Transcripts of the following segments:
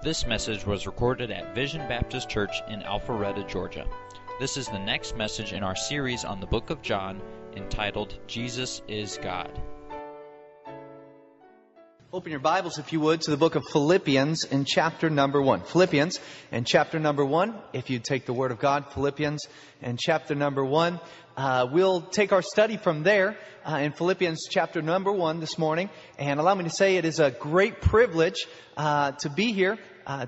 This message was recorded at Vision Baptist Church in Alpharetta, Georgia. This is the next message in our series on the Book of John entitled, Jesus is God. Open your Bibles, if you would, to the book of Philippians in chapter number 1. Philippians in chapter number 1, if you take the Word of God, Philippians in chapter number 1. We'll take our study from there in Philippians chapter number 1 this morning. And allow me to say it is a great privilege to be here,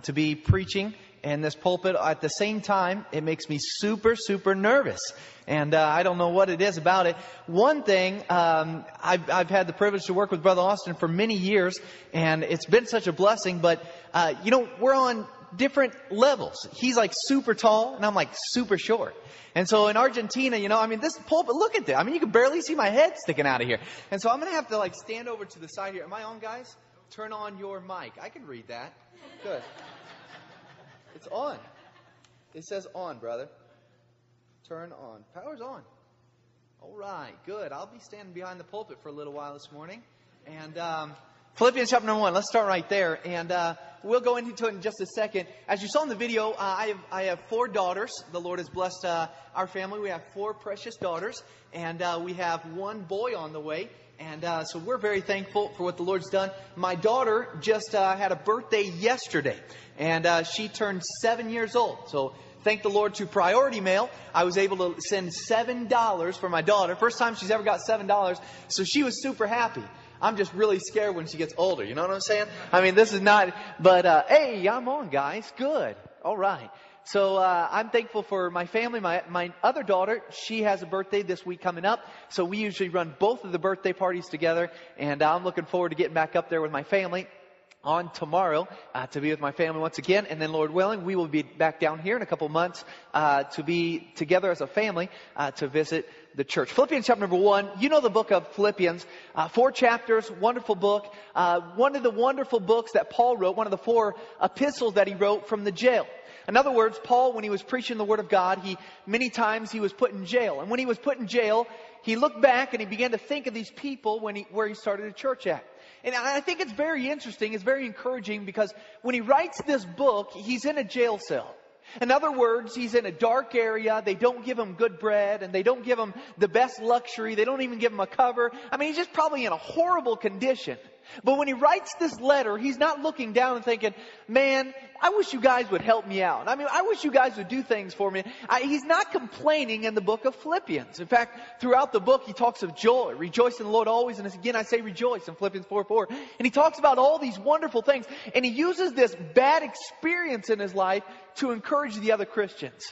to be preaching in this pulpit. At the same time, it makes me super nervous. And I don't know what it is about it. One thing, I've had the privilege to work with Brother Austin for many years, and it's been such a blessing. But, you know, we're on different levels. He's like super tall, and I'm like super short. And so in Argentina, you know, I mean, this pulpit, look at this. I mean, you can barely see my head sticking out of here. And so I'm going to have to like stand over to the side here. Am I on, guys? Turn on your mic. I can read that. Good. It's on. It says on, brother. Turn on. Power's on. All right, good. I'll be standing behind the pulpit for a little while this morning. And Philippians chapter number 1, let's start right there. And we'll go into it in just a second. As you saw in the video, I have four daughters. The Lord has blessed our family. We have four precious daughters. And we have one boy on the way. And so we're very thankful for what the Lord's done. My daughter just had a birthday yesterday, and she turned 7 years old. So thank the Lord to Priority Mail. I was able to send $7 for my daughter. First time she's ever got $7, so she was super happy. I'm just really scared when she gets older, you know what I'm saying? I mean, this is not, but hey, I'm on, guys. Good. All right. So I'm thankful for my family. My other daughter, she has a birthday this week coming up. So we usually run both of the birthday parties together. And I'm looking forward to getting back up there with my family on tomorrow to be with my family once again. And then, Lord willing, we will be back down here in a couple months to be together as a family to visit the church. Philippians chapter number 1, you know the book of Philippians, 4 chapters, wonderful book, one of the wonderful books that Paul wrote, one of the 4 epistles that he wrote from the jail. In other words, Paul, when he was preaching the Word of God, many times he was put in jail. And when he was put in jail, he looked back and he began to think of these people where he started a church at. And I think it's very interesting, it's very encouraging, because when he writes this book, he's in a jail cell. In other words, he's in a dark area. They don't give him good bread, and they don't give him the best luxury. They don't even give him a cover. I mean, he's just probably in a horrible condition. But when he writes this letter, he's not looking down and thinking, man, I wish you guys would help me out. I mean, I wish you guys would do things for me. He's not complaining in the book of Philippians. In fact, throughout the book, he talks of joy. Rejoice in the Lord always. And again, I say rejoice in Philippians 4:4. And he talks about all these wonderful things. And he uses this bad experience in his life to encourage the other Christians.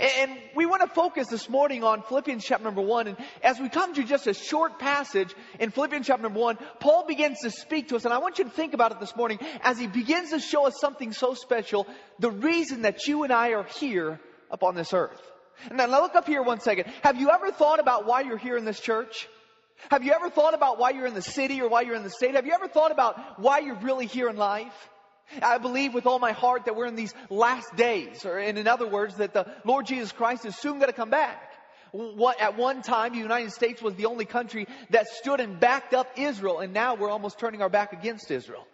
And we want to focus this morning on Philippians chapter number 1. And as we come to just a short passage in Philippians chapter number 1, Paul begins to speak to us. And I want you to think about it this morning as he begins to show us something so special, the reason that you and I are here upon this earth. Now look up here one second. Have you ever thought about why you're here in this church? Have you ever thought about why you're in the city or why you're in the state? Have you ever thought about why you're really here in life? I believe with all my heart that we're in these last days, or in other words, that the Lord Jesus Christ is soon going to come back. At one time, the United States was the only country that stood and backed up Israel, and now we're almost turning our back against Israel.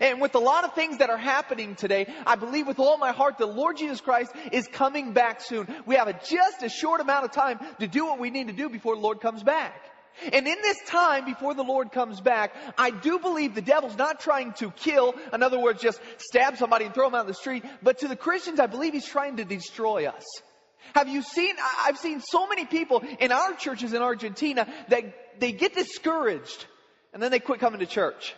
And with a lot of things that are happening today, I believe with all my heart the Lord Jesus Christ is coming back soon. We have just a short amount of time to do what we need to do before the Lord comes back. And in this time before the Lord comes back, I do believe the devil's not trying to kill, in other words, just stab somebody and throw them out on the street. But to the Christians, I believe he's trying to destroy us. I've seen so many people in our churches in Argentina that they get discouraged and then they quit coming to church.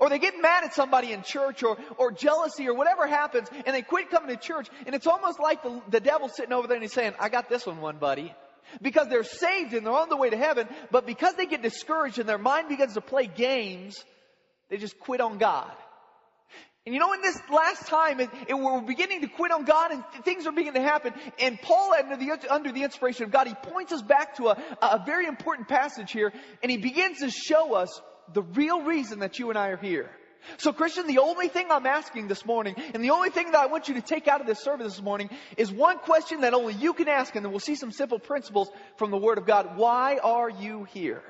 Or they get mad at somebody in church or jealousy or whatever happens and they quit coming to church. And it's almost like the devil's sitting over there and he's saying, I got this one, buddy. Because they're saved and they're on the way to heaven, but because they get discouraged and their mind begins to play games, they just quit on God. And you know, in this last time, we're beginning to quit on God and things are beginning to happen. And Paul, under the inspiration of God, he points us back to a very important passage here, and he begins to show us the real reason that you and I are here. So Christian, the only thing I'm asking this morning, and the only thing that I want you to take out of this service this morning, is one question that only you can ask, and then we'll see some simple principles from the Word of God. Why are you here?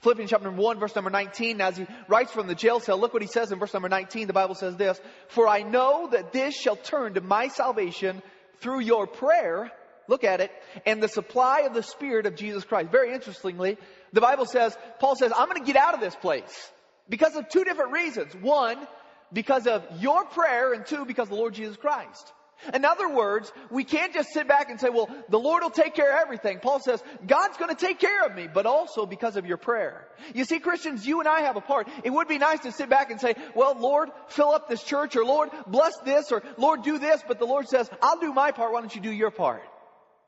Philippians chapter 1, verse number 19. Now, as he writes from the jail cell, look what he says in verse number 19. The Bible says this: "For I know that this shall turn to my salvation through your prayer," look at it, "and the supply of the Spirit of Jesus Christ." Very interestingly, the Bible says, Paul says, I'm going to get out of this place because of two different reasons. One, because of your prayer, and two, because of the Lord Jesus Christ. In other words, we can't just sit back and say, well, the Lord will take care of everything. Paul says, God's going to take care of me, but also because of your prayer. You see, Christians, you and I have a part. It would be nice to sit back and say, well, Lord, fill up this church, or Lord, bless this, or Lord, do this. But the Lord says, I'll do my part. Why don't you do your part?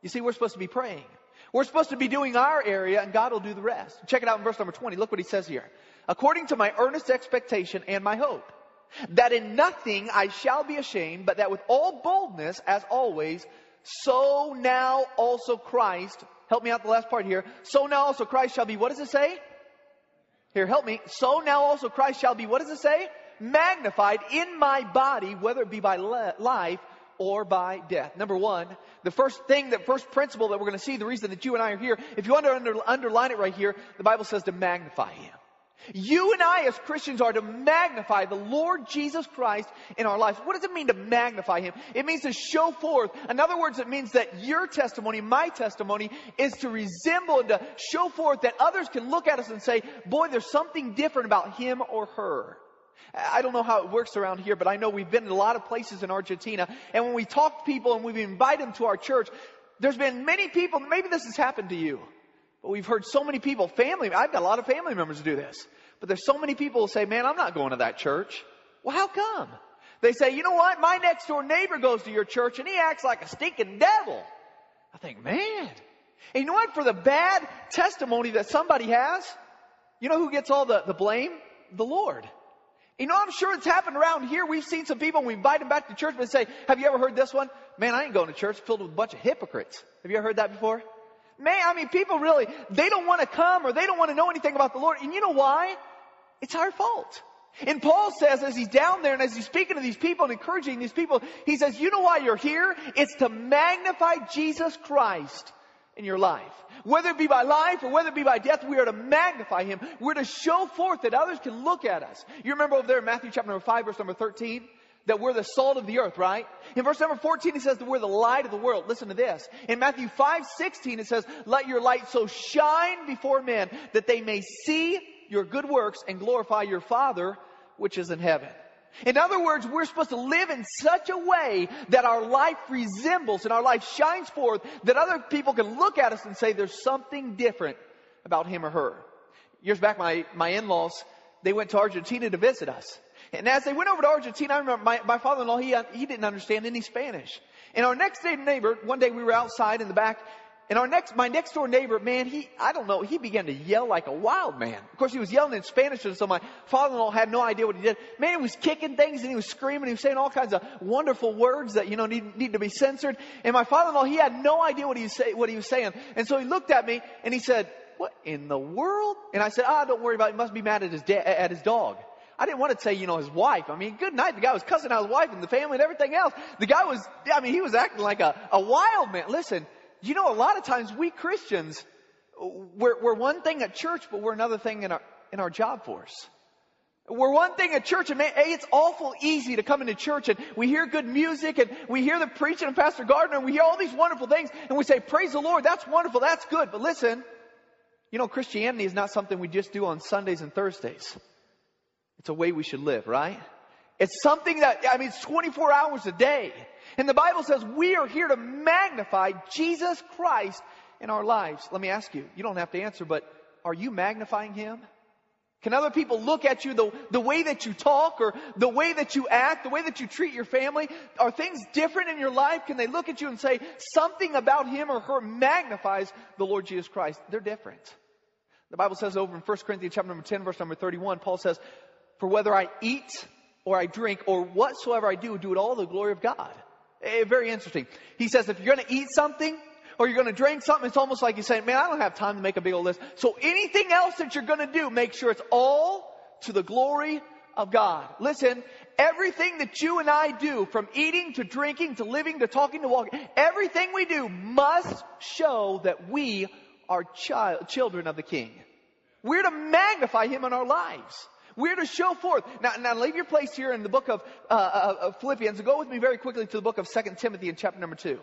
You see, we're supposed to be praying. We're supposed to be doing our area, and God will do the rest. Check it out in verse number 20. Look what he says here. "According to my earnest expectation and my hope, that in nothing I shall be ashamed, but that with all boldness, as always, so now also Christ," help me out the last part here, "so now also Christ shall be," what does it say? Here, help me. "So now also Christ shall be," what does it say? "Magnified in my body, whether it be by life or by death." Number one, the first thing, that first principle that we're going to see, the reason that you and I are here, if you want to underline it right here, the Bible says to magnify Him. You and I as Christians are to magnify the Lord Jesus Christ in our lives. What does it mean to magnify Him? It means to show forth. In other words, it means that your testimony, my testimony, is to resemble and to show forth that others can look at us and say, boy, there's something different about him or her. I don't know how it works around here, but I know we've been in a lot of places in Argentina. And when we talk to people and we invite them to our church, there's been many people, maybe this has happened to you. But we've heard so many people, family, I've got a lot of family members who do this. But there's so many people who say, man, I'm not going to that church. Well, how come? They say, you know what? My next door neighbor goes to your church and he acts like a stinking devil. I think, man. And you know what? For the bad testimony that somebody has, you know who gets all the blame? The Lord. You know, I'm sure it's happened around here. We've seen some people, and we invite them back to church, but they say, have you ever heard this one? Man, I ain't going to church, filled with a bunch of hypocrites. Have you ever heard that before? Man, I mean, people really, they don't want to come or they don't want to know anything about the Lord. And you know why? It's our fault. And Paul says, as he's down there and as he's speaking to these people and encouraging these people, he says, you know why you're here? It's to magnify Jesus Christ in your life. Whether it be by life or whether it be by death, we are to magnify Him. We're to show forth that others can look at us. You remember over there in Matthew chapter number 5, verse number 13? That we're the salt of the earth, right? In verse number 14, it says that we're the light of the world. Listen to this. In Matthew 5:16, it says, "Let your light so shine before men that they may see your good works and glorify your Father which is in heaven." In other words, we're supposed to live in such a way that our life resembles and our life shines forth, that other people can look at us and say there's something different about him or her. Years back, my in-laws, they went to Argentina to visit us. And as they went over to Argentina, I remember my father-in-law, he didn't understand any Spanish. And our next door neighbor, one day we were outside in the back, and my next door neighbor, man, he began to yell like a wild man. Of course, he was yelling in Spanish, and so my father-in-law had no idea what he did. Man, he was kicking things, and he was screaming, he was saying all kinds of wonderful words that, need to be censored. And my father-in-law, he had no idea what he was saying. And so he looked at me, and he said, what in the world? And I said, don't worry about it. He must be mad at his dog. I didn't want to say, his wife. I mean, good night. The guy was cussing out his wife and the family and everything else. The guy was, he was acting like a wild man. Listen, a lot of times we Christians, we're one thing at church, but we're another thing in our job force. We're one thing at church, and man, it's awful easy to come into church, and we hear good music, and we hear the preaching of Pastor Gardner, and we hear all these wonderful things, and we say, praise the Lord, that's wonderful, that's good. But listen, Christianity is not something we just do on Sundays and Thursdays. It's a way we should live, right? It's something that, it's 24 hours a day. And the Bible says we are here to magnify Jesus Christ in our lives. Let me ask you, you don't have to answer, but are you magnifying Him? Can other people look at you, the way that you talk, or the way that you act, the way that you treat your family? Are things different in your life? Can they look at you and say something about him or her magnifies the Lord Jesus Christ? They're different. The Bible says over in 1 Corinthians chapter number 10, verse number 31, Paul says, "For whether I eat or I drink or whatsoever I do, do it all to the glory of God." Very interesting. He says, if you're going to eat something or you're going to drink something, it's almost like you're saying, man, I don't have time to make a big old list. So anything else that you're going to do, make sure it's all to the glory of God. Listen, everything that you and I do, from eating to drinking to living to talking to walking, everything we do must show that we are children of the King. We're to magnify Him in our lives. We're to show forth. Now leave your place here in the book of Philippians. Go with me very quickly to the book of 2 Timothy in chapter number 2.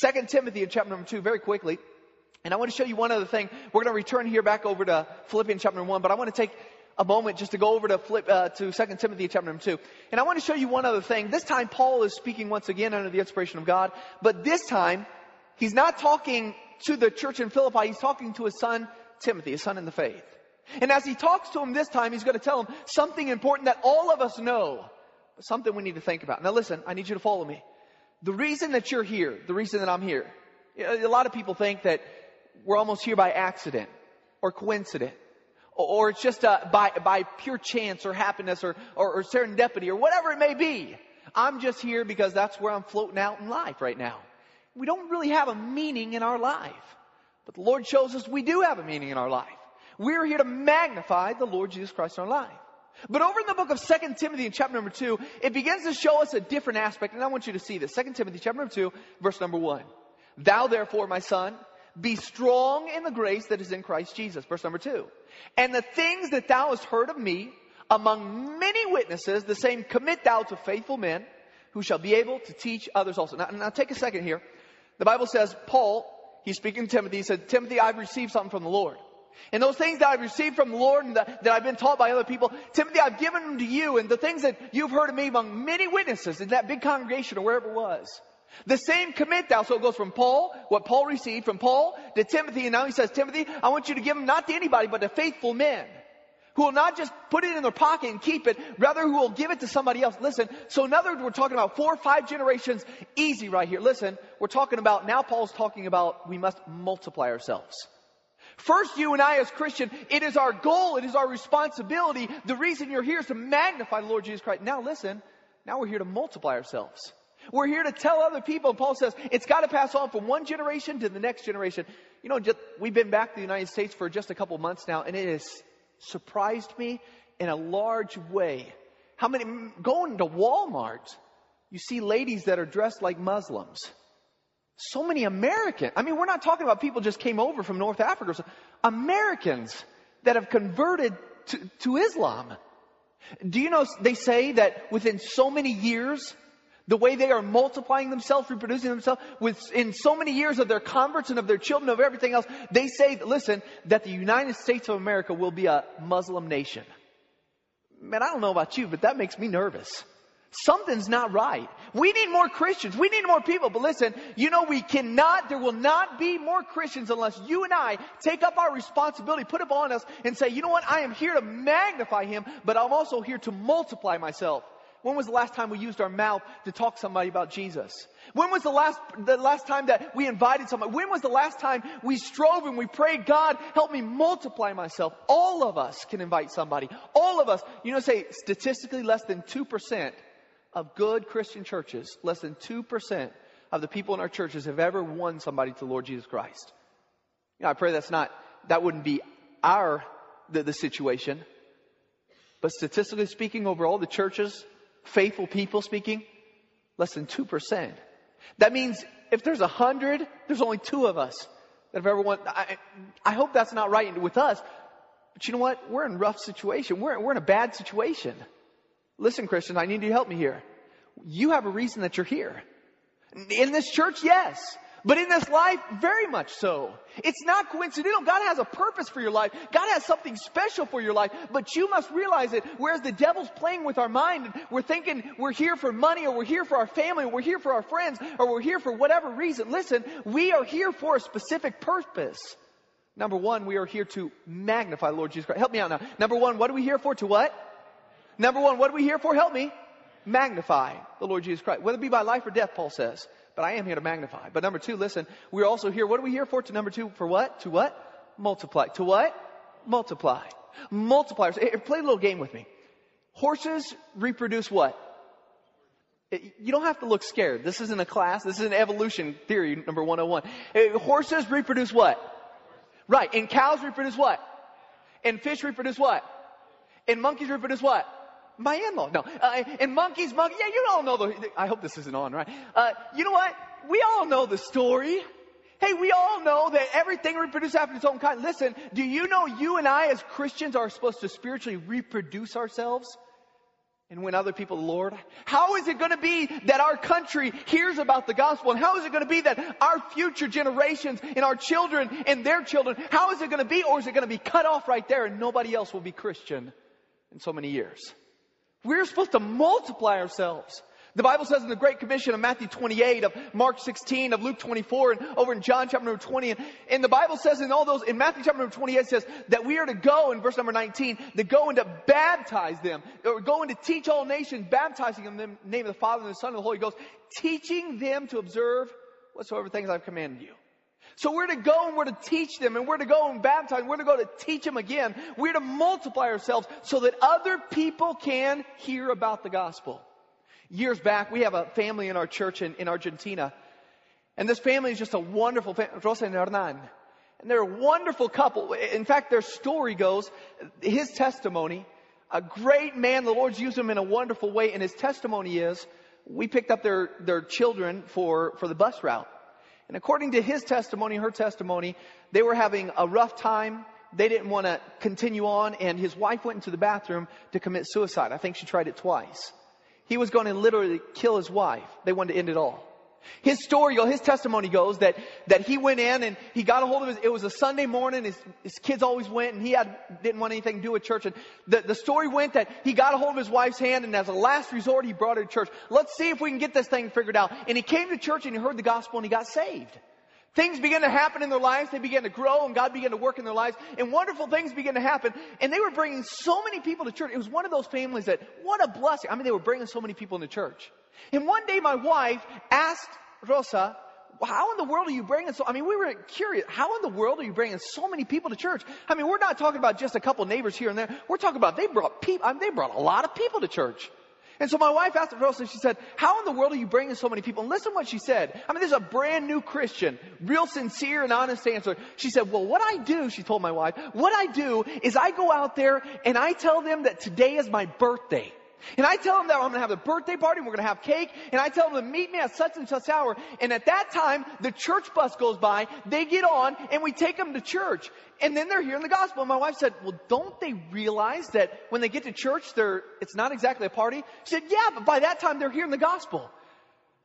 2 Timothy in chapter number 2, very quickly. And I want to show you one other thing. We're going to return here back over to Philippians chapter 1, but I want to take a moment just to go over to 2 Timothy chapter number 2. And I want to show you one other thing. This time Paul is speaking once again under the inspiration of God, but this time he's not talking to the church in Philippi, he's talking to his son Timothy, his son in the faith. And as he talks to him this time, he's going to tell him something important that all of us know, but something we need to think about. Now listen, I need you to follow me. The reason that you're here, the reason that I'm here, a lot of people think that we're almost here by accident or coincidence, or it's just by pure chance or happiness or serendipity or whatever it may be. I'm just here because that's where I'm floating out in life right now. We don't really have a meaning in our life, but the Lord shows us we do have a meaning in our life. We're here to magnify the Lord Jesus Christ in our life. But over in the book of 2 Timothy in chapter number 2, it begins to show us a different aspect. And I want you to see this. 2 Timothy chapter number 2, verse number 1. Thou therefore, my son, be strong in the grace that is in Christ Jesus. Verse number 2. And the things that thou hast heard of me among many witnesses, the same commit thou to faithful men who shall be able to teach others also. Now take a second here. The Bible says, Paul, he's speaking to Timothy, he said, Timothy, I've received something from the Lord. And those things that I've received from the Lord and that I've been taught by other people, Timothy, I've given them to you. And the things that you've heard of me among many witnesses in that big congregation or wherever it was. The same commit thou. So it goes from Paul, what Paul received from Paul to Timothy. And now he says, Timothy, I want you to give them not to anybody, but to faithful men who will not just put it in their pocket and keep it, rather who will give it to somebody else. Listen, so in other words, we're talking about 4 or 5 generations easy right here. Listen, we're talking about, now Paul's talking about we must multiply ourselves. First, you and I as Christian, it is our goal, it is our responsibility. The reason you're here is to magnify the Lord Jesus Christ. Now listen, now we're here to multiply ourselves. We're here to tell other people. And Paul says, it's got to pass on from one generation to the next generation. You know, we've been back to the United States for just a couple months now, and it has surprised me in a large way. How many, going to Walmart, you see ladies that are dressed like Muslims. So many Americans. I mean, we're not talking about people just came over from North Africa. So Americans that have converted to Islam. Do you know they say that within so many years, the way they are multiplying themselves, reproducing themselves, within so many years of their converts and of their children, of everything else, they say, listen, that the United States of America will be a Muslim nation. Man, I don't know about you, but that makes me nervous. Something's not right. We need more Christians. We need more people. But listen, you know, there will not be more Christians unless you and I take up our responsibility, put it on us and say, you know what? I am here to magnify Him, but I'm also here to multiply myself. When was the last time we used our mouth to talk to somebody about Jesus? When was the last time that we invited somebody? When was the last time we strove and we prayed, God, help me multiply myself? All of us can invite somebody. All of us. You know, say statistically less than 2% of good Christian churches, less than 2% of the people in our churches have ever won somebody to the Lord Jesus Christ. You know, I pray that wouldn't be the situation. But statistically speaking, over all the churches, faithful people speaking, less than 2%. That means if there's 100, there's only 2 of us that have ever won. I hope that's not right with us. But you know what? We're in a rough situation. We're in a bad situation. Listen, Christians, I need you to help me here. You have a reason that you're here. In this church, yes. But in this life, very much so. It's not coincidental. God has a purpose for your life. God has something special for your life. But you must realize it. Whereas the devil's playing with our mind, we're thinking we're here for money, or we're here for our family, or we're here for our friends, or we're here for whatever reason. Listen, we are here for a specific purpose. Number one, we are here to magnify the Lord Jesus Christ. Help me out now. Number one, what are we here for? To what? Number one, what are we here for? Help me. Magnify the Lord Jesus Christ. Whether it be by life or death, Paul says. But I am here to magnify. But number 2, listen, we're also here. What are we here for? To number 2, for what? To what? Multiply. To what? Multiply. Multipliers. Hey, play a little game with me. Horses reproduce what? You don't have to look scared. This isn't a class. This is an evolution theory, number 101. Horses reproduce what? Right. And cows reproduce what? And fish reproduce what? And monkeys reproduce what? My in-law. No. And monkeys. Yeah, you all know I hope this isn't on, right? You know what? We all know the story. Hey, we all know that everything reproduces after its own kind. Listen, do you know you and I as Christians are supposed to spiritually reproduce ourselves and win other people to the Lord? How is it going to be that our country hears about the gospel? And how is it going to be that our future generations and our children and their children, how is it going to be? Or is it going to be cut off right there and nobody else will be Christian in so many years? We're supposed to multiply ourselves. The Bible says in the Great Commission of Matthew 28, of Mark 16, of Luke 24, and over in John chapter number 20. And the Bible says in all those, in Matthew chapter number 28, it says that we are to go, in verse number 19, to go and to baptize them. We're going to teach all nations, baptizing them in the name of the Father and the Son and the Holy Ghost, teaching them to observe whatsoever things I've commanded you. So we're to go and we're to teach them, and we're to go and baptize, and we're to go to teach them again. We're to multiply ourselves so that other people can hear about the gospel. Years back, we have a family in our church in Argentina. And this family is just a wonderful family, Rosa and Hernan. And they're a wonderful couple. In fact, their story goes, his testimony, a great man, the Lord's used him in a wonderful way. And his testimony is, we picked up their children for the bus route. And according to his testimony, her testimony, they were having a rough time. They didn't want to continue on. And his wife went into the bathroom to commit suicide. I think she tried it twice. He was going to literally kill his wife. They wanted to end it all. His story, his testimony goes that he went in and he got a hold of it was a Sunday morning. His kids always went, and he didn't want anything to do with church. And the story went that he got a hold of his wife's hand, and as a last resort, he brought her to church. Let's see if we can get this thing figured out. And he came to church and he heard the gospel and he got saved. Things began to happen in their lives. They began to grow, and God began to work in their lives, and wonderful things began to happen. And they were bringing so many people to church. It was one of those families that, what a blessing. I mean, they were bringing so many people into church. And one day my wife asked Rosa, how in the world are you bringing so, I mean, we were curious. How in the world are you bringing so many people to church? I mean, we're not talking about just a couple neighbors here and there. We're talking about they brought a lot of people to church. And so my wife asked her, she said, how in the world are you bringing so many people? And listen to what she said. I mean, this is a brand new Christian, real sincere and honest answer. She said, well, what I do, she told my wife, what I do is I go out there and I tell them that today is my birthday. And I tell them that I'm going to have a birthday party and we're going to have cake. And I tell them to meet me at such and such hour. And at that time, the church bus goes by. They get on and we take them to church. And then they're hearing the gospel. And my wife said, well, don't they realize that when they get to church, it's not exactly a party? She said, yeah, but by that time, they're hearing the gospel.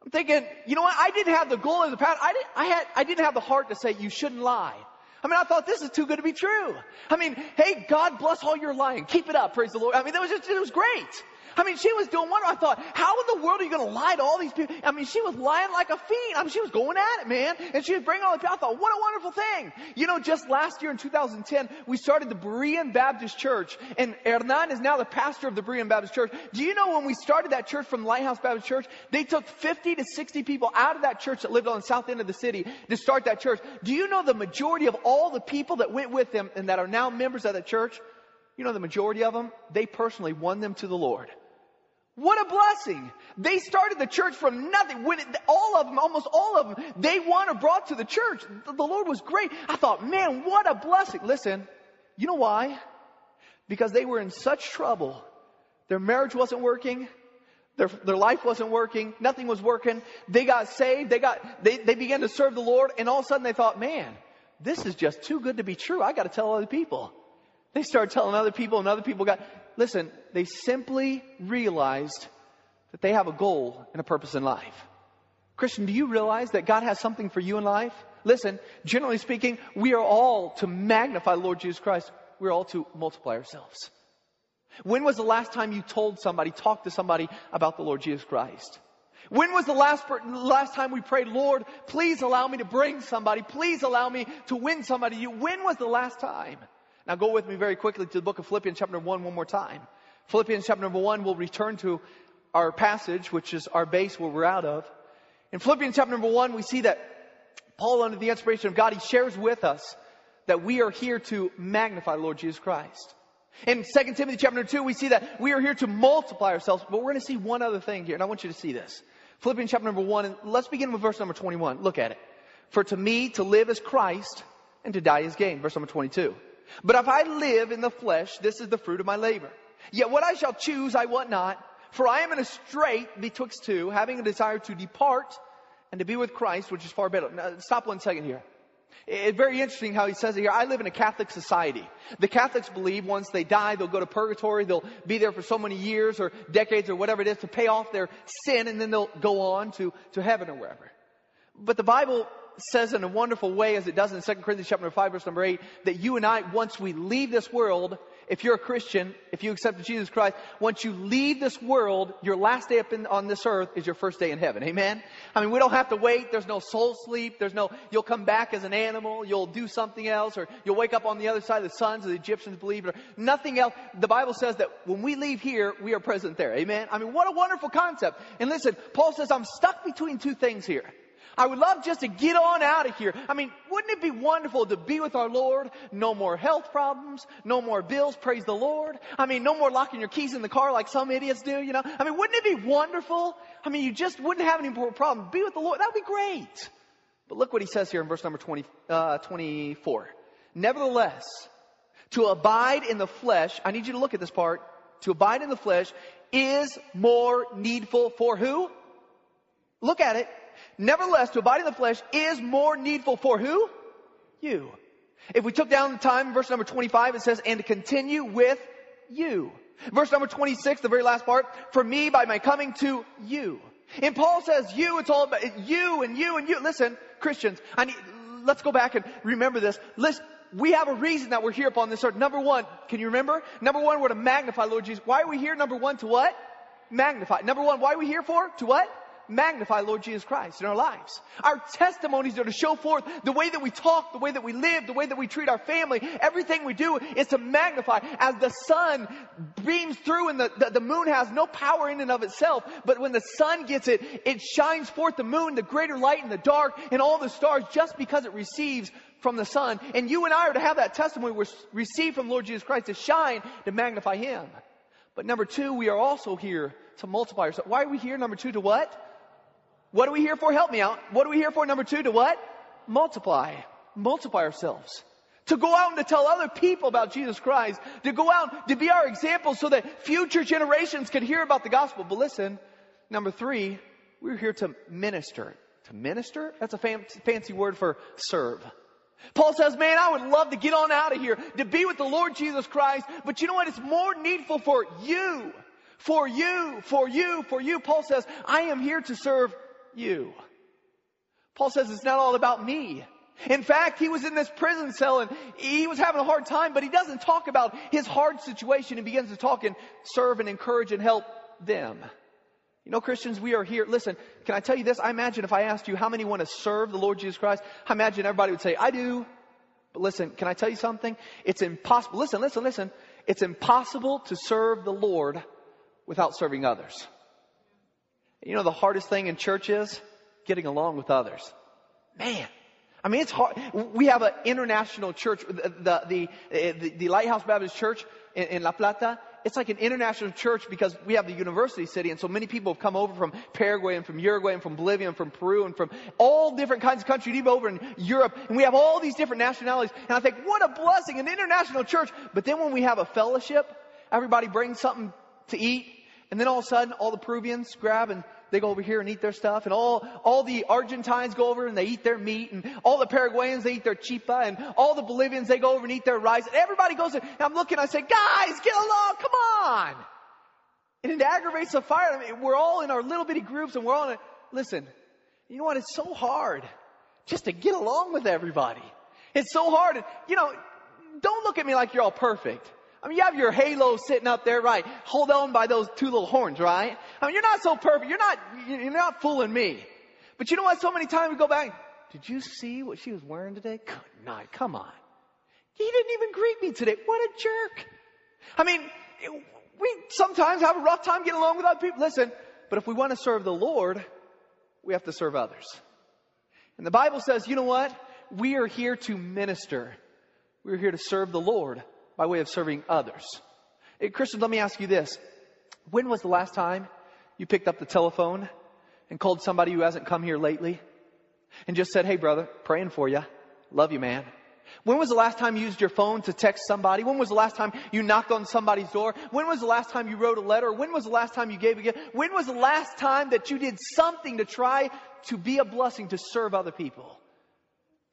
I'm thinking, you know what? I didn't have the goal of the path. I didn't have the heart to say you shouldn't lie. I mean, I thought this is too good to be true. I mean, hey, God bless all your lying. Keep it up. Praise the Lord. I mean, it was great. I mean, she was doing wonderful. I thought, how in the world are you going to lie to all these people? I mean, she was lying like a fiend. I mean, she was going at it, man. And she was bringing all the people. I thought, what a wonderful thing. You know, just last year in 2010, we started the Berean Baptist Church. And Hernan is now the pastor of the Berean Baptist Church. Do you know when we started that church from Lighthouse Baptist Church, they took 50 to 60 people out of that church that lived on the south end of the city to start that church. Do you know the majority of all the people that went with them and that are now members of the church? You know, the majority of them, they personally won them to the Lord. What a blessing. They started the church from nothing. Almost all of them, they won or brought to the church. The Lord was great. I thought, man, what a blessing. Listen, you know why? Because they were in such trouble. Their marriage wasn't working. Their life wasn't working. Nothing was working. They got saved. They began to serve the Lord. And all of a sudden they thought, man, this is just too good to be true. I got to tell other people. They started telling other people, and other people got... Listen, they simply realized that they have a goal and a purpose in life. Christian, do you realize that God has something for you in life? Listen, generally speaking, we are all to magnify the Lord Jesus Christ. We're all to multiply ourselves. When was the last time you talked to somebody about the Lord Jesus Christ? When was the last time we prayed, Lord, please allow me to bring somebody. Please allow me to win somebody to you. When was the last time? Now go with me very quickly to the book of Philippians chapter 1 one more time. Philippians chapter 1, we'll return to our passage, which is our base where we're out of. In Philippians chapter 1, we see that Paul, under the inspiration of God, he shares with us that we are here to magnify the Lord Jesus Christ. In 2 Timothy chapter 2, we see that we are here to multiply ourselves, but we're going to see one other thing here, and I want you to see this. Philippians chapter 1, and let's begin with verse number 21. Look at it. For to me, to live is Christ, and to die is gain. Verse number 22. But if I live in the flesh, this is the fruit of my labor. Yet what I shall choose, I want not. For I am in a strait betwixt two, having a desire to depart and to be with Christ, which is far better. Now, stop 1 second here. It's very interesting how he says it here. I live in a Catholic society. The Catholics believe once they die, they'll go to purgatory. They'll be there for so many years or decades or whatever it is to pay off their sin, and then they'll go on to heaven or wherever. But the Bible says in a wonderful way, as it does in 2 Corinthians chapter 5, verse number 8, that you and I, once we leave this world, if you're a Christian, if you accept Jesus Christ, once you leave this world, your last day on this earth is your first day in heaven. Amen? I mean, we don't have to wait. There's no soul sleep. There's no, you'll come back as an animal. You'll do something else, or you'll wake up on the other side of the sun, as the Egyptians believed, or nothing else. The Bible says that when we leave here, we are present there. Amen? I mean, what a wonderful concept. And listen, Paul says, I'm stuck between two things here. I would love just to get on out of here. I mean, wouldn't it be wonderful to be with our Lord? No more health problems. No more bills. Praise the Lord. I mean, no more locking your keys in the car like some idiots do, you know. I mean, wouldn't it be wonderful? I mean, you just wouldn't have any more problem. Be with the Lord. That would be great. But look what he says here in verse number 24. Nevertheless, to abide in the flesh, I need you to look at this part. To abide in the flesh is more needful for who? Look at it. Nevertheless, to abide in the flesh is more needful for who? You. If we took down the time, in verse number 25, it says, and to continue with you. Verse number 26, the very last part, for me by my coming to you. And Paul says you, it's all about you and you and you. Listen, Christians, let's go back and remember this. Listen, we have a reason that we're here upon this earth. Number one, can you remember? Number one, we're to magnify Lord Jesus. Why are we here? Number one, to what? Magnify. Number one, why are we here for? To what? Magnify Lord Jesus Christ in our lives. Our testimonies are to show forth the way that we talk, the way that we live, the way that we treat our family. Everything we do is to magnify. As the sun beams through and the moon has no power in and of itself, but when the sun gets it, it shines forth the moon, the greater light in the dark, and all the stars just because it receives from the sun. And you and I are to have that testimony we receive from Lord Jesus Christ to shine, to magnify Him. But number two, we are also here to multiply ourselves. Why are we here? Number two, to what? What are we here for? Help me out. What are we here for? Number two, to what? Multiply. Multiply ourselves. To go out and to tell other people about Jesus Christ. To go out to be our example so that future generations can hear about the gospel. But listen, number three, we're here to minister. To minister? That's a fancy word for serve. Paul says, man, I would love to get on out of here, to be with the Lord Jesus Christ. But you know what? It's more needful for you. For you. For you. For you. Paul says, I am here to serve you. Paul says it's not all about me. In fact, he was in this prison cell and he was having a hard time, but he doesn't talk about his hard situation. He begins to talk and serve and encourage and help them. You know, Christians, we are here. Listen, can I tell you this? I imagine if I asked you how many want to serve the Lord Jesus Christ, I imagine everybody would say, I do. But listen, can I tell you something? It's impossible. Listen. It's impossible to serve the Lord without serving others. You know, the hardest thing in church is getting along with others. Man, I mean, it's hard. We have an international church, the Lighthouse Baptist Church in La Plata. It's like an international church because we have the university city, and so many people have come over from Paraguay and from Uruguay and from Bolivia and from Peru and from all different kinds of countries, even over in Europe. And we have all these different nationalities. And I think, what a blessing, an international church. But then when we have a fellowship, everybody brings something to eat. And then all of a sudden, all the Peruvians grab and they go over here and eat their stuff. And all the Argentines go over and they eat their meat. And all the Paraguayans, they eat their chipa. And all the Bolivians, they go over and eat their rice. And everybody goes in. And I'm looking, I say, guys, get along, come on. And it aggravates the fire. I mean, we're all in our little bitty groups and we're all in it. Listen, you know what? It's so hard just to get along with everybody. It's so hard. And, you know, don't look at me like you're all perfect. I mean, you have your halo sitting up there, right? Hold on by those two little horns, right? I mean, you're not so perfect. You're not fooling me. But you know what? So many times we go back, did you see what she was wearing today? Good night. Come on. He didn't even greet me today. What a jerk. I mean, we sometimes have a rough time getting along with other people. Listen, but if we want to serve the Lord, we have to serve others. And the Bible says, you know what? We are here to minister. We're here to serve the Lord by way of serving others. Hey, Christians, let me ask you this. When was the last time you picked up the telephone and called somebody who hasn't come here lately and just said, hey, brother, praying for you. Love you, man. When was the last time you used your phone to text somebody? When was the last time you knocked on somebody's door? When was the last time you wrote a letter? When was the last time you gave a gift? When was the last time that you did something to try to be a blessing, to serve other people?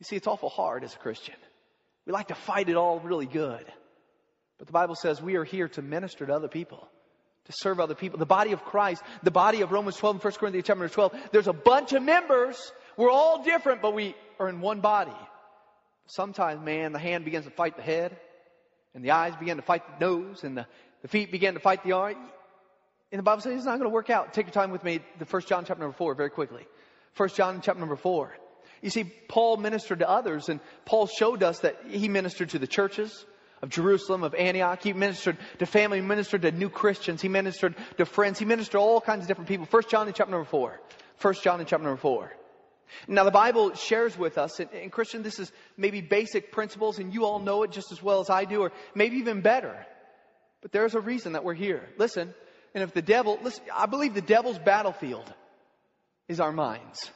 You see, it's awful hard as a Christian. We like to fight it all really good. But the Bible says we are here to minister to other people, to serve other people. The body of Christ, the body of Romans 12 and 1 Corinthians chapter 12, there's a bunch of members. We're all different, but we are in one body. Sometimes, man, the hand begins to fight the head, and the eyes begin to fight the nose, and the feet begin to fight the arm. And the Bible says it's not going to work out. Take your time with me to 1 John chapter number 4 very quickly. 1 John chapter number 4. You see, Paul ministered to others, and Paul showed us that he ministered to the churches of Jerusalem, of Antioch. He ministered to family, he ministered to new Christians, he ministered to friends, he ministered to all kinds of different people. 1 John chapter number 4. 1 John chapter number 4. Now the Bible shares with us, and Christian, this is maybe basic principles, and you all know it just as well as I do, or maybe even better. But there's a reason that we're here. Listen, and if the devil, listen, I believe the devil's battlefield is our minds.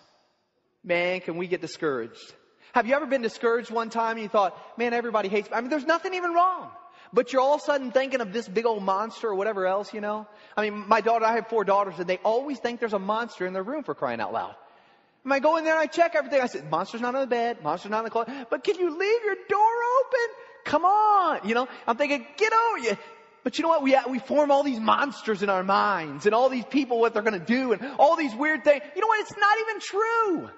Man, can we get discouraged? Have you ever been discouraged one time and you thought, man, everybody hates me? I mean, there's nothing even wrong. But you're all of a sudden thinking of this big old monster or whatever else, you know? I mean, my daughter, I have 4 daughters, and they always think there's a monster in their room, for crying out loud. And I go in there and I check everything. I said, monster's not on the bed. Monster's not in the closet. But can you leave your door open? Come on. You know, I'm thinking, get over you. But you know what? We form all these monsters in our minds and all these people, what they're going to do and all these weird things. You know what? It's not even true.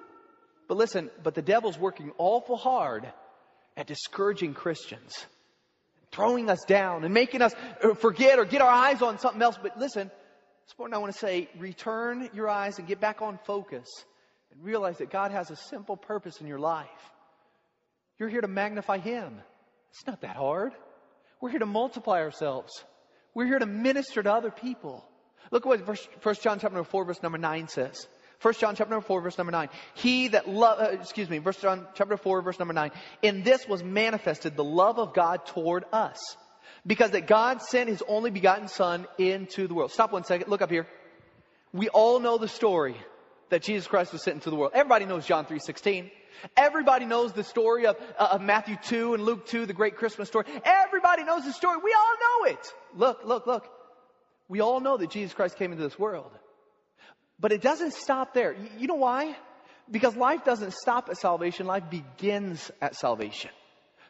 But listen, but the devil's working awful hard at discouraging Christians, throwing us down and making us forget or get our eyes on something else. But listen, it's important. I want to say, return your eyes and get back on focus. Realize that God has a simple purpose in your life. You're here to magnify Him. It's not that hard. We're here to multiply ourselves. We're here to minister to other people. Look what 1 John chapter 4 verse number 9 says. 1 John chapter 4 verse number 9. He that love, 1 John chapter 4 verse number 9. In this was manifested the love of God toward us, because that God sent His only begotten Son into the world. Stop one second. Look up here. We all know the story that Jesus Christ was sent into the world. Everybody knows John 3:16. Everybody knows the story of Matthew 2 and Luke 2, the great Christmas story. Everybody knows the story. We all know it. Look. We all know that Jesus Christ came into this world. But it doesn't stop there. You know why? Because life doesn't stop at salvation. Life begins at salvation.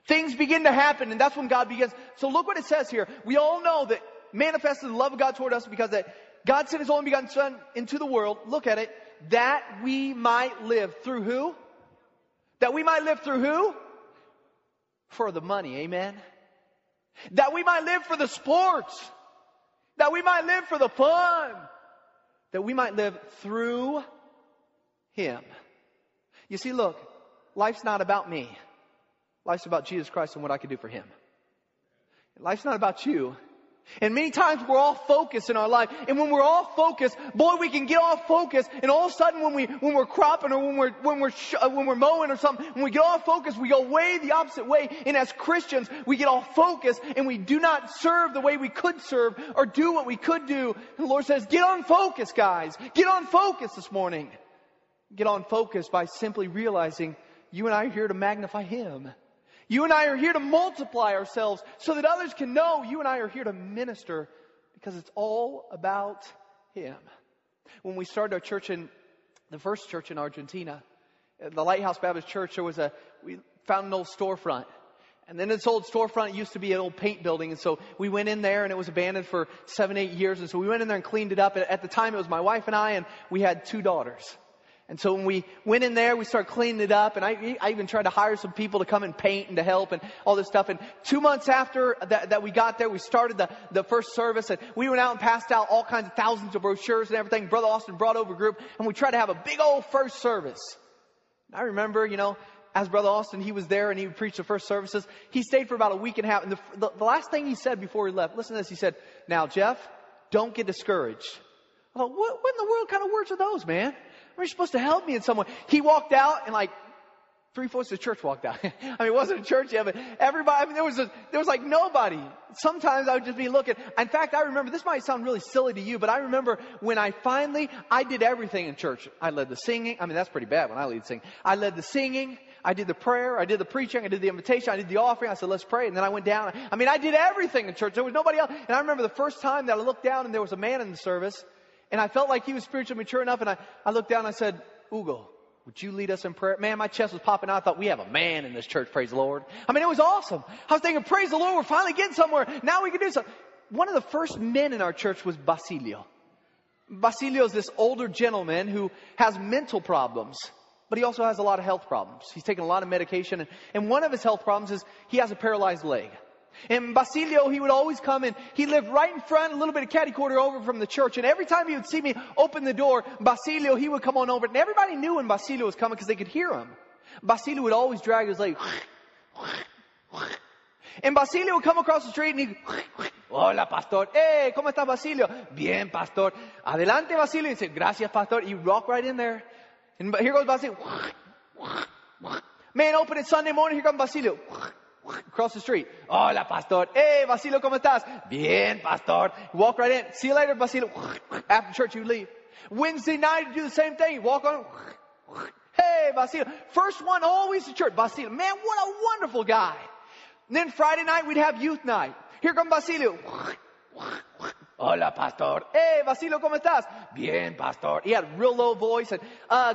Things begin to happen, and that's when God begins. So look what it says here. We all know that manifested the love of God toward us, because that God sent His only begotten Son into the world. Look at it. That we might live through who? That we might live through who? For the money, amen? That we might live for the sports. That we might live for the fun. That we might live through Him. You see, look, life's not about me. Life's about Jesus Christ and what I can do for Him. Life's not about you. And many times we're off focus in our life. And when we're off focus, boy, we can get off focus. And all of a sudden when we're cropping or when we're mowing or something, when we get off focus, we go way the opposite way. And as Christians, we get off focus and we do not serve the way we could serve or do what we could do. And the Lord says, get on focus, guys. Get on focus this morning. Get on focus by simply realizing you and I are here to magnify Him. You and I are here to multiply ourselves so that others can know you and I are here to minister, because it's all about Him. When we started our church, in the first church in Argentina, the Lighthouse Baptist Church, we found an old storefront. And then this old storefront used to be an old paint building. And so we went in there, and it was abandoned for 7-8 years. And so we went in there and cleaned it up. At the time, it was my wife and I, and we had 2 daughters. And so when we went in there, we started cleaning it up, and I even tried to hire some people to come and paint and to help and all this stuff. And 2 months after that we got there, we started the first service, and we went out and passed out all kinds of thousands of brochures and everything. Brother Austin brought over a group, and we tried to have a big old first service. And I remember, you know, as Brother Austin, he was there and he would preach the first services. He stayed for about a week and a half, and the last thing he said before he left, listen to this, he said, "Now, Jeff, don't get discouraged." I thought, what in the world kind of words are those, man? You're supposed to help me in some way. He walked out, and like 3/4 of the church walked out. I mean, it wasn't a church yet, but everybody, I mean, there was like nobody. Sometimes I would just be looking. In fact, I remember, this might sound really silly to you, but I remember when I did everything in church. I led the singing. I mean, that's pretty bad when I lead singing. I led the singing. I did the prayer, I did the preaching, I did the invitation, I did the offering. I said, let's pray. And then I went down. I mean, I did everything in church. There was nobody else. And I remember the first time that I looked down and there was a man in the service. And I felt like he was spiritually mature enough. And I looked down and I said, Ugo, would you lead us in prayer? Man, my chest was popping out. I thought, we have a man in this church, praise the Lord. I mean, it was awesome. I was thinking, praise the Lord, we're finally getting somewhere. Now we can do something. One of the first men in our church was Basilio. Basilio is this older gentleman who has mental problems, but he also has a lot of health problems. He's taking a lot of medication. And one of his health problems is he has a paralyzed leg. And Basilio, he would always come in. He lived right in front, a little bit of catty corner over from the church. And every time he would see me open the door, Basilio, he would come on over. And everybody knew when Basilio was coming because they could hear him. Basilio would always drag his leg. And Basilio would come across the street and he'd, hola, pastor. Hey, ¿cómo está Basilio? Bien, pastor. Adelante, Basilio. He'd say, gracias, pastor. He'd walk right in there. And here goes Basilio. Man, open it Sunday morning. Here comes Basilio. Across the street. Hola, pastor. Hey, Basilio, ¿cómo estás? Bien, pastor. Walk right in. See you later, Basilio. After church, you leave. Wednesday night, you do the same thing. You walk on. Hey, Basilio. First one always to church. Basilio. Man, what a wonderful guy. And then Friday night, we'd have youth night. Here comes Basilio. Hola, pastor. Hey, Basilio, ¿cómo estás? Bien, pastor. He had a real low voice. And,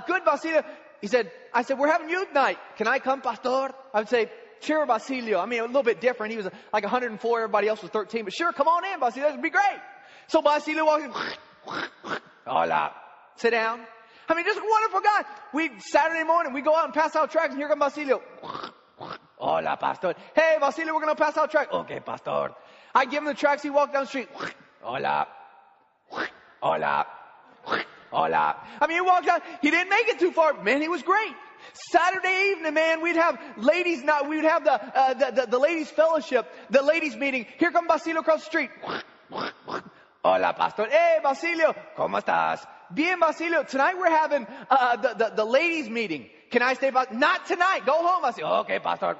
good, Basilio. He said, I said, we're having youth night. Can I come, pastor? I would say, sure, Basilio. I mean, a little bit different. He was like 104. Everybody else was 13. But sure, come on in, Basilio. That would be great. So Basilio walks in. Hola. Sit down. I mean, just a wonderful guy. Saturday morning, we go out and pass out tracts. And here comes Basilio. Hola, pastor. Hey, Basilio, we're going to pass out tracts. Okay, pastor. I give him the tracts. He walked down the street. Hola. Hola. Hola. I mean, he walked out. He didn't make it too far. Man, he was great. Saturday evening, man, we'd have ladies night. We'd have the ladies fellowship, the ladies meeting. Here comes Basilio across the street. Hola, pastor. Hey, Basilio. ¿Cómo estás? Bien, Basilio. Tonight we're having the ladies meeting. Can I stay? Not tonight. Go home, Basilio. Okay, pastor.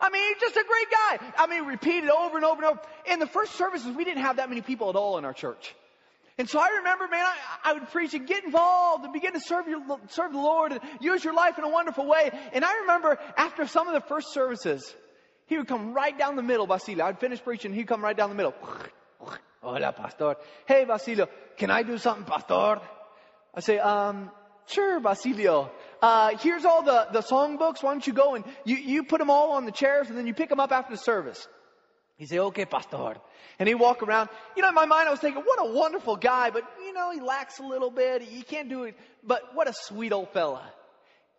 I mean, he's just a great guy. I mean, repeated over and over and over. In the first services, we didn't have that many people at all in our church. And so I remember, man, I would preach and get involved and begin to serve the Lord and use your life in a wonderful way. And I remember after some of the first services, he would come right down the middle, Basilio. I'd finish preaching, he'd come right down the middle. Hola, pastor. Hey, Basilio, can I do something, pastor? I say, sure, Basilio. Here's all the song books. Why don't you go and you put them all on the chairs and then you pick them up after the service. He'd say, okay, pastor. And he'd walk around. You know, in my mind, I was thinking, what a wonderful guy. But, you know, he lacks a little bit. He can't do it. But what a sweet old fella.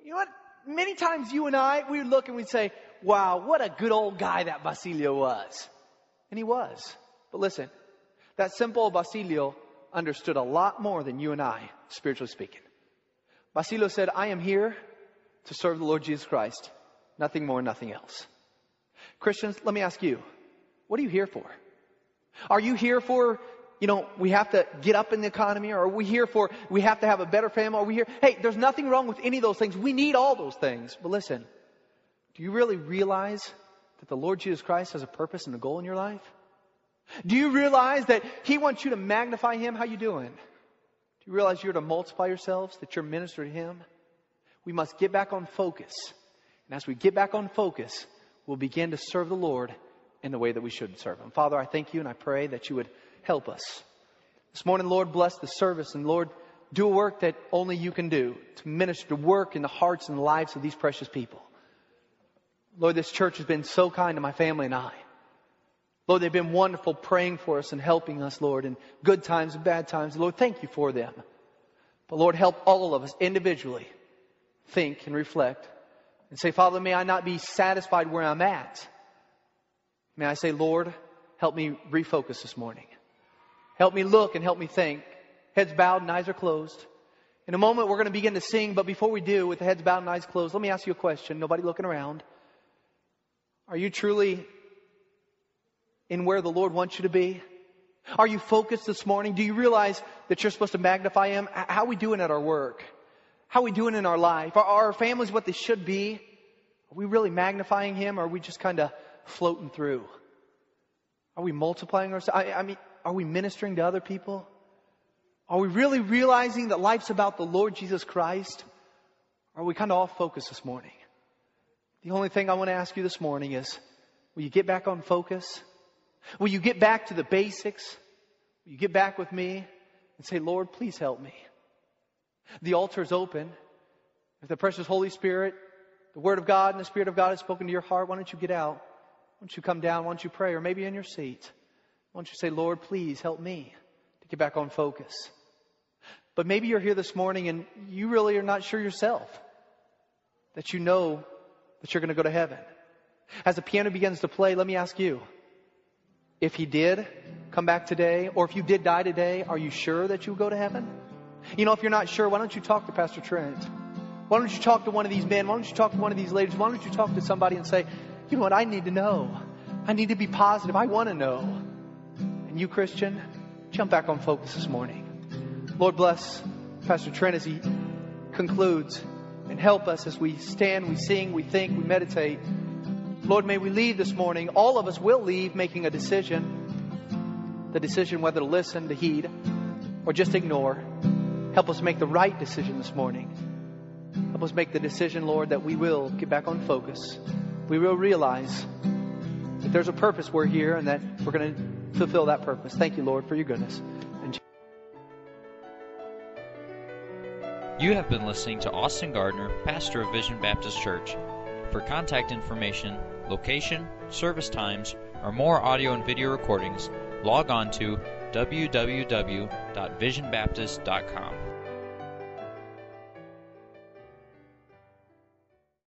You know what? Many times you and I, we would look and we'd say, wow, what a good old guy that Basilio was. And he was. But listen, that simple Basilio understood a lot more than you and I, spiritually speaking. Basilio said, I am here to serve the Lord Jesus Christ. Nothing more, nothing else. Christians, let me ask you. What are you here for? Are you here for, you know, we have to get up in the economy? Or are we here for, we have to have a better family? Are we here? Hey, there's nothing wrong with any of those things. We need all those things. But listen, do you really realize that the Lord Jesus Christ has a purpose and a goal in your life? Do you realize that He wants you to magnify Him? How you doing? Do you realize you're to multiply yourselves, that you're ministering to Him? We must get back on focus. And as we get back on focus, we'll begin to serve the Lord in the way that we should serve Him. Father, I thank You and I pray that You would help us. This morning, Lord, bless the service. And Lord, do a work that only You can do to minister, to work in the hearts and lives of these precious people. Lord, this church has been so kind to my family and I. Lord, they've been wonderful praying for us and helping us, Lord, in good times and bad times. Lord, thank You for them. But Lord, help all of us individually think and reflect and say, Father, may I not be satisfied where I'm at. May I say, Lord, help me refocus this morning. Help me look and help me think. Heads bowed and eyes are closed. In a moment, we're going to begin to sing. But before we do, with the heads bowed and eyes closed, let me ask you a question. Nobody looking around. Are you truly in where the Lord wants you to be? Are you focused this morning? Do you realize that you're supposed to magnify Him? How are we doing at our work? How are we doing in our life? Are our families what they should be? Are we really magnifying Him? Or are we just kind of floating through? Are we multiplying ourselves? I mean, are we ministering to other people? Are we really realizing that life's about the Lord Jesus Christ? Are we kind of off focus this morning? The only thing I want to ask you this morning is, will you get back on focus? Will you get back to the basics? Will you get back with me and say, Lord, please help me? The altar is open. If the precious Holy Spirit, the Word of God and the Spirit of God has spoken to your heart, why don't you get out? Why don't you come down? Why don't you pray? Or maybe in your seat, why don't you say, Lord, please help me to get back on focus? But maybe you're here this morning and you really are not sure yourself that you know that you're going to go to heaven. As the piano begins to play, let me ask you, if he did come back today, or if you did die today, are you sure that you'll go to heaven? You know, if you're not sure, why don't you talk to Pastor Trent? Why don't you talk to one of these men? Why don't you talk to one of these ladies? Why don't you talk to somebody and say, you know what, I need to know. I need to be positive. I want to know. And you, Christian, jump back on focus this morning. Lord, bless Pastor Trent as he concludes, and help us as we stand, we sing, we think, we meditate. Lord, may we leave this morning. All of us will leave making a decision. The decision whether to listen, to heed, or just ignore. Help us make the right decision this morning. Help us make the decision, Lord, that we will get back on focus. We will realize that there's a purpose we're here and that we're going to fulfill that purpose. Thank you, Lord, for your goodness. You have been listening to Austin Gardner, pastor of Vision Baptist Church. For contact information, location, service times, or more audio and video recordings, log on to www.visionbaptist.com.